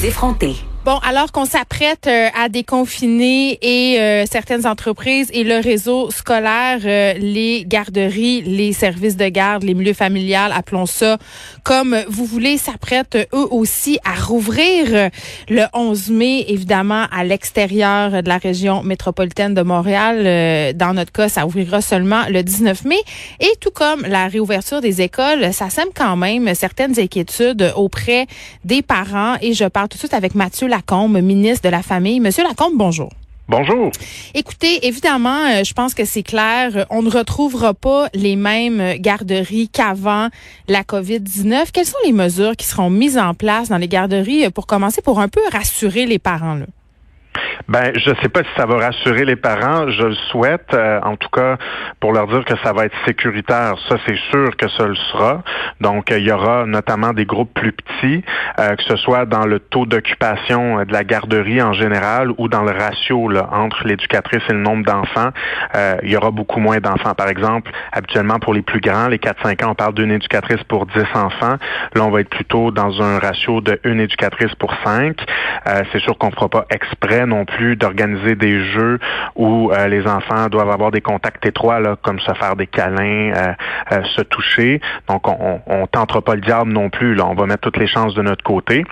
plus effrontés. Bon, alors qu'on s'apprête à déconfiner et certaines entreprises et le réseau scolaire, les garderies, les services de garde, les milieux familiales, appelons ça comme vous voulez, s'apprêtent eux aussi à rouvrir le 11 mai, évidemment, à l'extérieur de la région métropolitaine de Montréal. Dans notre cas, ça ouvrira seulement le 19 mai. Et tout comme la réouverture des écoles, ça sème quand même certaines inquiétudes auprès des parents. Et je parle tout de suite avec Mathieu Lacombe, ministre de la Famille. Monsieur Lacombe, bonjour. Bonjour. Écoutez, évidemment, je pense que c'est clair, on ne retrouvera pas les mêmes garderies qu'avant la COVID-19. Quelles sont les mesures qui seront mises en place dans les garderies pour commencer, pour un peu rassurer les parents, là? Ben, je sais pas si ça va rassurer les parents. Je le souhaite, en tout cas, pour leur dire que ça va être sécuritaire. Ça, c'est sûr que ça le sera. Donc, il y aura notamment des groupes plus petits, que ce soit dans le taux d'occupation de la garderie en général ou dans le ratio là, entre l'éducatrice et le nombre d'enfants. Il y aura beaucoup moins d'enfants. Par exemple, habituellement, pour les plus grands, les 4-5 ans, on parle d'une éducatrice pour 10 enfants. Là, on va être plutôt dans un ratio de une éducatrice pour 5. C'est sûr qu'on fera pas exprès non plus d'organiser des jeux où les enfants doivent avoir des contacts étroits, là, comme se faire des câlins, se toucher. Donc, on tentera pas le diable non plus. Là, on va mettre toutes les chances de notre côté.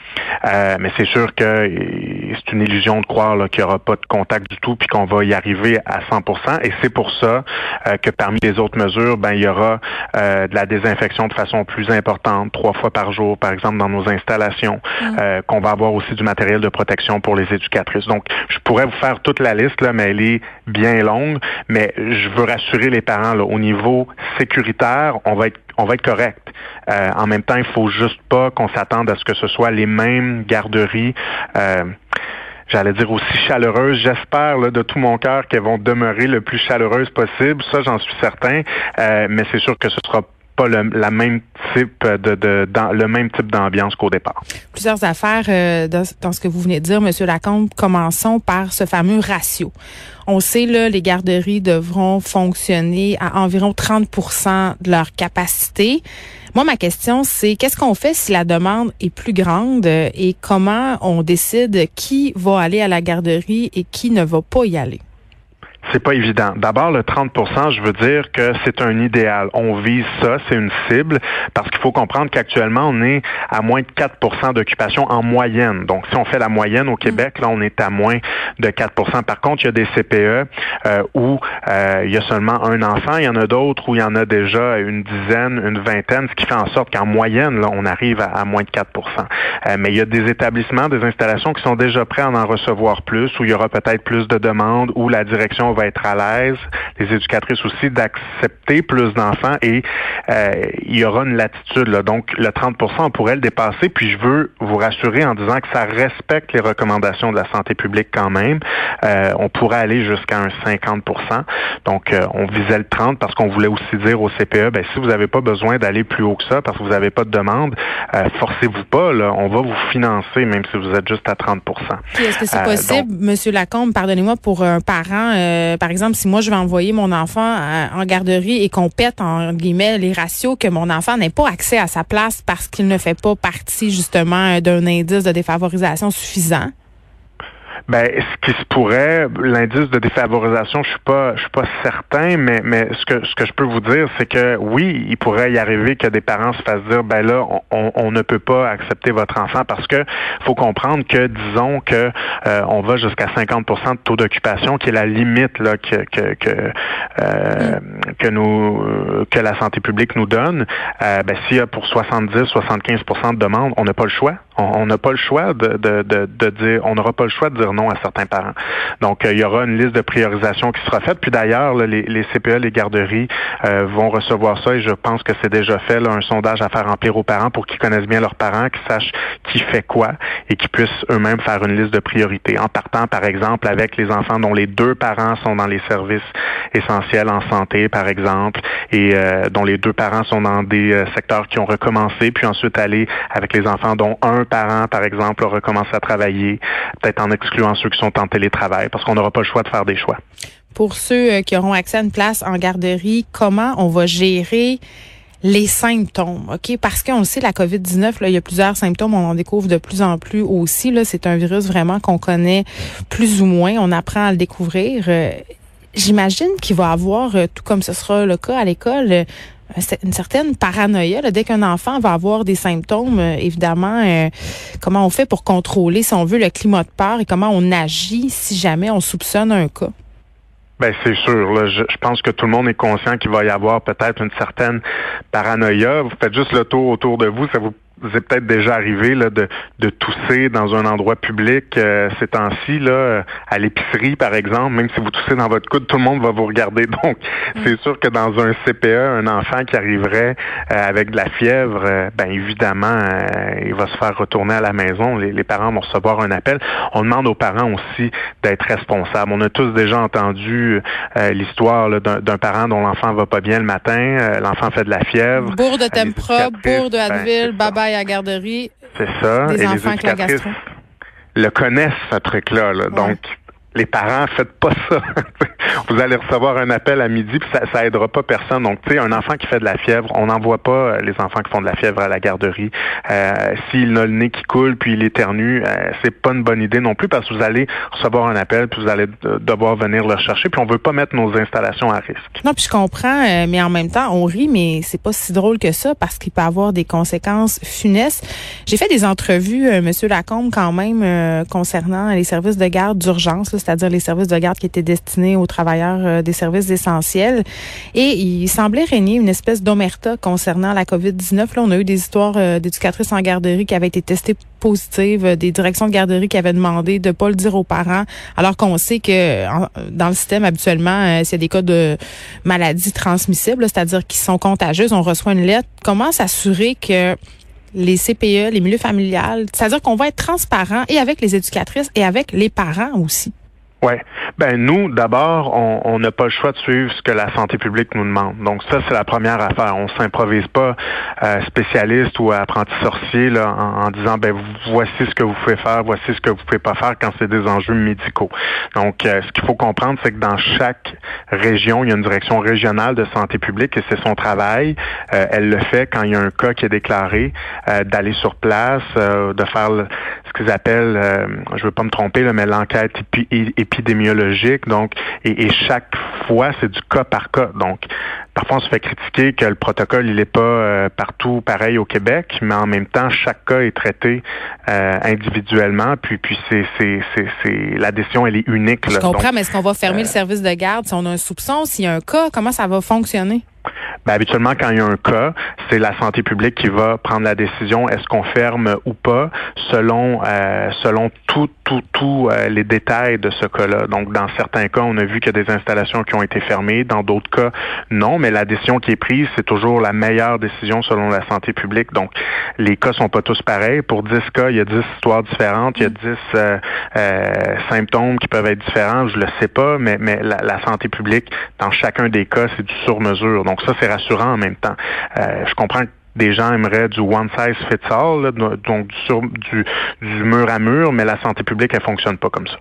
Mais c'est sûr que c'est une illusion de croire là, qu'il n'y aura pas de contact du tout puis qu'on va y arriver à 100%. Et c'est pour ça que parmi les autres mesures, ben il y aura de la désinfection de façon plus importante, 3 fois par jour, par exemple, dans nos installations, qu'on va avoir aussi du matériel de protection pour les éducatrices. Donc, je pourrais vous faire toute la liste, là, mais elle est bien longue. Mais je veux rassurer les parents, là, au niveau sécuritaire, on va être correct. En même temps, il faut juste pas qu'on s'attende à ce que ce soit les mêmes garderies. J'allais dire aussi chaleureuse. J'espère là, de tout mon cœur qu'elles vont demeurer le plus chaleureuses possible. Ça, j'en suis certain. Mais c'est sûr que ce sera pas la même type le même type d'ambiance qu'au départ. Plusieurs affaires dans ce que vous venez de dire, M. Lacombe. Commençons par ce fameux ratio. On sait là, les garderies devront fonctionner à environ 30% de leur capacité. Moi, ma question, c'est qu'est-ce qu'on fait si la demande est plus grande et comment on décide qui va aller à la garderie et qui ne va pas y aller? C'est pas évident. D'abord, le 30%, je veux dire que c'est un idéal. On vise ça, c'est une cible, parce qu'il faut comprendre qu'actuellement, on est à moins de 4% d'occupation en moyenne. Donc, si on fait la moyenne au Québec, là, on est à moins de 4%. Par contre, il y a des CPE où il y a seulement un enfant. Il y en a d'autres où il y en a déjà une dizaine, une vingtaine, ce qui fait en sorte qu'en moyenne, là, on arrive à moins de 4%. Mais il y a des établissements, des installations qui sont déjà prêts à en recevoir plus, où il y aura peut-être plus de demandes, où la direction va être à l'aise, les éducatrices aussi, d'accepter plus d'enfants et il y aura une latitude. Là. Donc, le 30% on pourrait le dépasser. Puis, je veux vous rassurer en disant que ça respecte les recommandations de la santé publique quand même. On pourrait aller jusqu'à un 50%. Donc, on visait le 30 parce qu'on voulait aussi dire au CPE, ben si vous n'avez pas besoin d'aller plus haut que ça parce que vous n'avez pas de demande, forcez-vous pas. Là, on va vous financer même si vous êtes juste à 30%. Puis, est-ce que c'est possible, M. Lacombe, pardonnez-moi, pour un parent... par exemple, si moi, je vais envoyer mon enfant en garderie et qu'on pète, en guillemets, les ratios, que mon enfant n'ait pas accès à sa place parce qu'il ne fait pas partie, justement, d'un indice de défavorisation suffisant? Ben, ce qui se pourrait, l'indice de défavorisation, je suis pas certain, mais ce que je peux vous dire, c'est que oui, il pourrait y arriver que des parents se fassent dire, ben là, on ne peut pas accepter votre enfant parce que faut comprendre que, disons que on va jusqu'à 50% de taux d'occupation, qui est la limite là que la santé publique nous donne. Ben s'il y a pour 70-75% de demande, on n'a pas le choix. On n'a pas le choix de dire, on n'aura pas le choix de dire non à certains parents. Donc, il y aura une liste de priorisation qui sera faite. Puis d'ailleurs, là, les CPE, les garderies vont recevoir ça et je pense que c'est déjà fait, là, un sondage à faire remplir aux parents pour qu'ils connaissent bien leurs parents, qu'ils sachent qui fait quoi et qu'ils puissent eux-mêmes faire une liste de priorités. En partant, par exemple, avec les enfants dont les 2 parents sont dans les services essentiels en santé, par exemple, et dont les 2 parents sont dans des secteurs qui ont recommencé, puis ensuite aller avec les enfants dont un parent, par exemple, a recommencé à travailler, peut-être en excluant ceux qui sont en télétravail, parce qu'on n'aura pas le choix de faire des choix. Pour ceux qui auront accès à une place en garderie, comment on va gérer les symptômes, OK? Parce qu'on le sait, la COVID-19, là, il y a plusieurs symptômes, on en découvre de plus en plus aussi. Là, c'est un virus vraiment qu'on connaît plus ou moins, on apprend à le découvrir. J'imagine qu'il va avoir, tout comme ce sera le cas à l'école, une certaine paranoïa. Là. Dès qu'un enfant va avoir des symptômes, évidemment, comment on fait pour contrôler, si on veut, le climat de peur et comment on agit si jamais on soupçonne un cas? Ben c'est sûr. Là, je pense que tout le monde est conscient qu'il va y avoir peut-être une certaine paranoïa. Vous faites juste le tour autour de vous, ça vous c'est peut-être déjà arrivé là, de tousser dans un endroit public ces temps-ci, là, à l'épicerie, par exemple. Même si vous toussez dans votre coude, tout le monde va vous regarder. Donc, c'est sûr que dans un CPE, un enfant qui arriverait avec de la fièvre, ben évidemment, il va se faire retourner à la maison. Les parents vont recevoir un appel. On demande aux parents aussi d'être responsables. On a tous déjà entendu l'histoire là, d'un parent dont l'enfant va pas bien le matin. L'enfant fait de la fièvre. Bourre de Tempra, bourre de Advil, bye-bye. À la garderie, c'est ça. Des et enfants les éducatrices le connaissent, ce truc-là. Là. Ouais. Donc, les parents, faites pas ça. Vous allez recevoir un appel à midi, puis ça aidera pas personne. Donc, tu sais, un enfant qui fait de la fièvre, on n'envoie pas les enfants qui font de la fièvre à la garderie. S'il a le nez qui coule, puis il éternue, c'est pas une bonne idée non plus, parce que vous allez recevoir un appel, puis vous allez devoir venir le rechercher, puis on veut pas mettre nos installations à risque. Non, puis je comprends, mais en même temps, on rit, mais c'est pas si drôle que ça, parce qu'il peut avoir des conséquences funestes. J'ai fait des entrevues, Monsieur Lacombe, quand même, concernant les services de garde d'urgence, là, c'est-à-dire les services de garde qui étaient destinés aux travailleurs des services essentiels. Et il semblait régner une espèce d'omerta concernant la COVID-19. Là, on a eu des histoires d'éducatrices en garderie qui avaient été testées positives, des directions de garderie qui avaient demandé de pas le dire aux parents, alors qu'on sait que dans le système, habituellement, s'il y a des cas de maladies transmissibles, là, c'est-à-dire qui sont contagieuses, on reçoit une lettre. Comment s'assurer que les CPE, les milieux familiales, c'est-à-dire qu'on va être transparent et avec les éducatrices et avec les parents aussi? Ouais, ben nous d'abord, on n'a pas le choix de suivre ce que la santé publique nous demande. Donc ça c'est la première affaire. On s'improvise pas spécialiste ou apprenti sorcier là en disant ben voici ce que vous pouvez faire, voici ce que vous pouvez pas faire quand c'est des enjeux médicaux. Donc ce qu'il faut comprendre c'est que dans chaque région il y a une direction régionale de santé publique et c'est son travail. Elle le fait quand il y a un cas qui est déclaré, d'aller sur place, de faire ce qu'ils appellent, je veux pas me tromper là, mais l'enquête épidémiologique, donc, et chaque fois, c'est du cas par cas. Donc, parfois, on se fait critiquer que le protocole, il n'est pas partout pareil au Québec, mais en même temps, chaque cas est traité individuellement, puis c'est la décision, elle est unique. Là. Je comprends, donc, mais est-ce qu'on va fermer le service de garde si on a un soupçon, s'il y a un cas, comment ça va fonctionner? Ben, habituellement, quand il y a un cas, c'est la santé publique qui va prendre la décision est-ce qu'on ferme ou pas, selon tous les détails de ce cas-là. Donc, dans certains cas, on a vu qu'il y a des installations qui ont été fermées. Dans d'autres cas, non. Mais la décision qui est prise, c'est toujours la meilleure décision selon la santé publique. Donc, les cas sont pas tous pareils. Pour 10 cas, il y a 10 histoires différentes. Il y a 10 symptômes qui peuvent être différents. Je le sais pas, mais la santé publique, dans chacun des cas, c'est du sur-mesure. Donc, ça, c'est rassurant en même temps. Je comprends que des gens aimeraient du one size fits all, là, donc du mur à mur, mais la santé publique, elle fonctionne pas comme ça.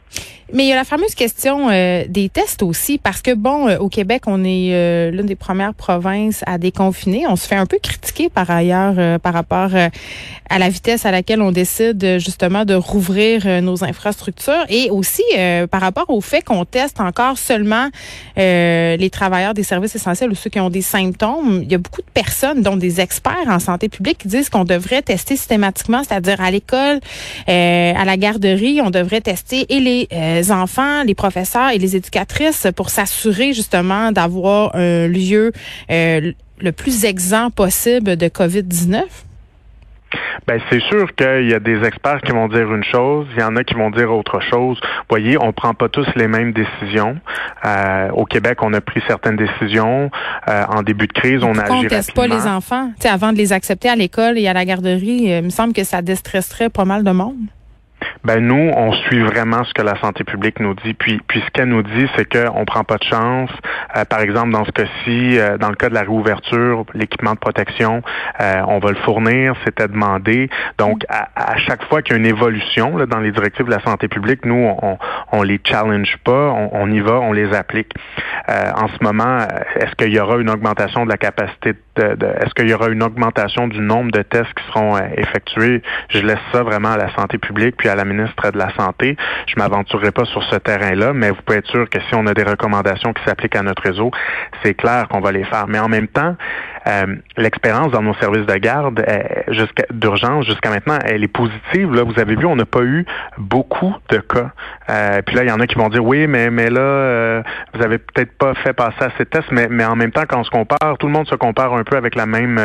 Mais il y a la fameuse question des tests aussi, parce que bon, au Québec, on est l'une des premières provinces à déconfiner. On se fait un peu critiquer par ailleurs par rapport à la vitesse à laquelle on décide justement de rouvrir nos infrastructures et aussi par rapport au fait qu'on teste encore seulement les travailleurs des services essentiels ou ceux qui ont des symptômes. Il y a beaucoup de personnes, dont des experts en santé publique, qui disent qu'on devrait tester systématiquement, c'est-à-dire à l'école, à la garderie, on devrait tester et les enfants, les professeurs et les éducatrices pour s'assurer justement d'avoir un lieu le plus exempt possible de COVID-19? Ben c'est sûr qu'il y a des experts qui vont dire une chose, il y en a qui vont dire autre chose. Voyez, on prend pas tous les mêmes décisions. Au Québec, on a pris certaines décisions en début de crise, on a agi rapidement. On teste pas les enfants, tu sais, avant de les accepter à l'école et à la garderie. Il me semble que ça déstresserait pas mal de monde. Ben nous, on suit vraiment ce que la santé publique nous dit. Puis ce qu'elle nous dit, c'est qu'on prend pas de chance. Par exemple, dans ce cas-ci, dans le cas de la réouverture, l'équipement de protection, on va le fournir, c'était demandé. Donc, à chaque fois qu'il y a une évolution là, dans les directives de la santé publique, nous, on les challenge pas, on y va, on les applique. En ce moment, est-ce qu'il y aura une augmentation de la capacité est-ce qu'il y aura une augmentation du nombre de tests qui seront effectués? Je laisse ça vraiment à la santé publique puis à la ministre de la Santé. Je m'aventurerai pas sur ce terrain-là, mais vous pouvez être sûr que si on a des recommandations qui s'appliquent à notre réseau, c'est clair qu'on va les faire. Mais en même temps, l'expérience dans nos services de garde d'urgence jusqu'à maintenant, elle est positive. Là, vous avez vu, on n'a pas eu beaucoup de cas. Puis là, il y en a qui vont dire, oui, mais là, vous avez peut-être pas fait passer à ces tests, mais en même temps, quand on se compare, tout le monde se compare un peu avec la même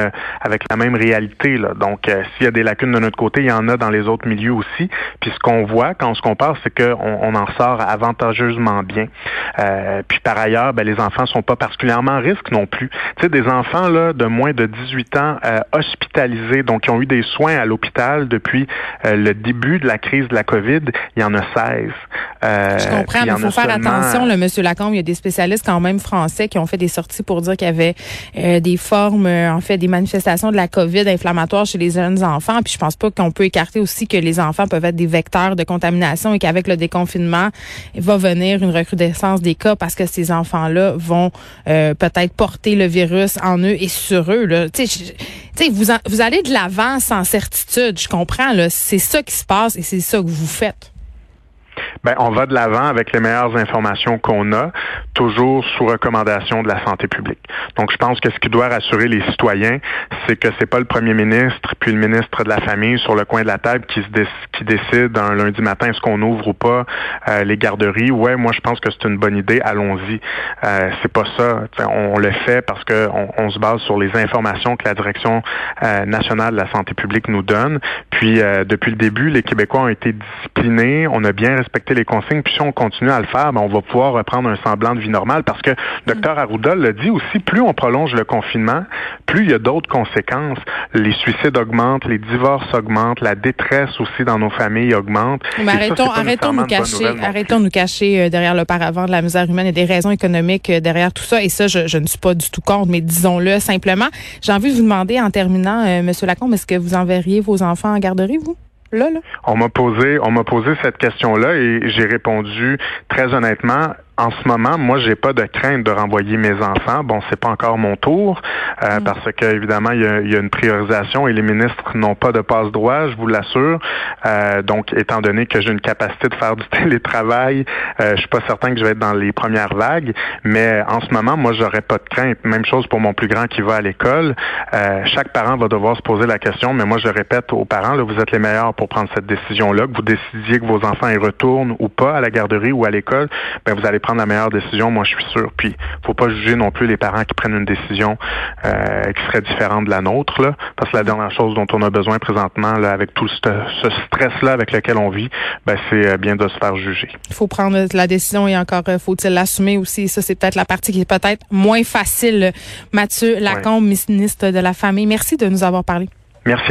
réalité. Là. Donc, s'il y a des lacunes de notre côté, il y en a dans les autres milieux aussi. Puis ce qu'on voit quand on se compare, c'est qu'on en sort avantageusement bien. Puis par ailleurs, ben, les enfants sont pas particulièrement à risque non plus. Tu sais, des enfants là de moins de 18 ans hospitalisés, donc qui ont eu des soins à l'hôpital depuis le début de la crise de la COVID, il y en a 16. Je comprends, mais il faut faire attention. Là, M. Lacombe, il y a des spécialistes quand même français qui ont fait des sorties pour dire qu'il y avait des formes, en fait, des manifestations de la COVID inflammatoire chez les jeunes enfants. Puis je pense pas qu'on peut écarter aussi que les enfants peuvent être des vecteurs de contamination et qu'avec le déconfinement, il va venir une recrudescence des cas parce que ces enfants-là vont peut-être porter le virus en eux et sur eux. Là. T'sais, vous allez de l'avant sans certitude. Je comprends, là, c'est ça qui se passe et c'est ça que vous faites. Ben, on va de l'avant avec les meilleures informations qu'on a, toujours sous recommandation de la santé publique. Donc, je pense que ce qui doit rassurer les citoyens, c'est que c'est pas le premier ministre puis le ministre de la Famille sur le coin de la table qui décide un lundi matin est-ce qu'on ouvre ou pas les garderies. Ouais, moi je pense que c'est une bonne idée, allons-y. C'est pas ça. T'sais, on le fait parce que on se base sur les informations que la Direction nationale de la santé publique nous donne. Puis depuis le début, les Québécois ont été disciplinés, on a bien respecté les consignes, puis si on continue à le faire, ben on va pouvoir reprendre un semblant de vie normale parce que Dr Arruda le dit aussi, plus on prolonge le confinement, plus il y a d'autres conséquences. Les suicides augmentent, les divorces augmentent, la détresse aussi dans nos familles augmente. Mais arrêtons de nous cacher derrière le paravent de la misère humaine et des raisons économiques derrière tout ça, et ça, je ne suis pas du tout contre, mais disons-le simplement. J'ai envie de vous demander en terminant, M. Lacombe, est-ce que vous enverriez vos enfants en garderie, vous? Là. On m'a posé cette question-là et j'ai répondu très honnêtement. En ce moment, moi, j'ai pas de crainte de renvoyer mes enfants. Bon, c'est pas encore mon tour, parce que évidemment, il y a une priorisation et les ministres n'ont pas de passe-droit, je vous l'assure. Donc, étant donné que j'ai une capacité de faire du télétravail, je suis pas certain que je vais être dans les premières vagues. Mais en ce moment, moi, j'aurais pas de crainte. Même chose pour mon plus grand qui va à l'école. Chaque parent va devoir se poser la question. Mais moi, je répète aux parents, là, vous êtes les meilleurs pour prendre cette décision-là. Que vous décidiez que vos enfants y retournent ou pas à la garderie ou à l'école, ben vous allez prendre la meilleure décision, moi je suis sûr. Puis, faut pas juger non plus les parents qui prennent une décision qui serait différente de la nôtre, là, parce que la dernière chose dont on a besoin présentement, là, avec tout ce stress-là avec lequel on vit, ben, c'est bien de se faire juger. Il faut prendre la décision et encore faut-il l'assumer aussi. Ça, c'est peut-être la partie qui est peut-être moins facile. Mathieu Lacombe, ministre de la Famille, merci de nous avoir parlé. Merci à vous.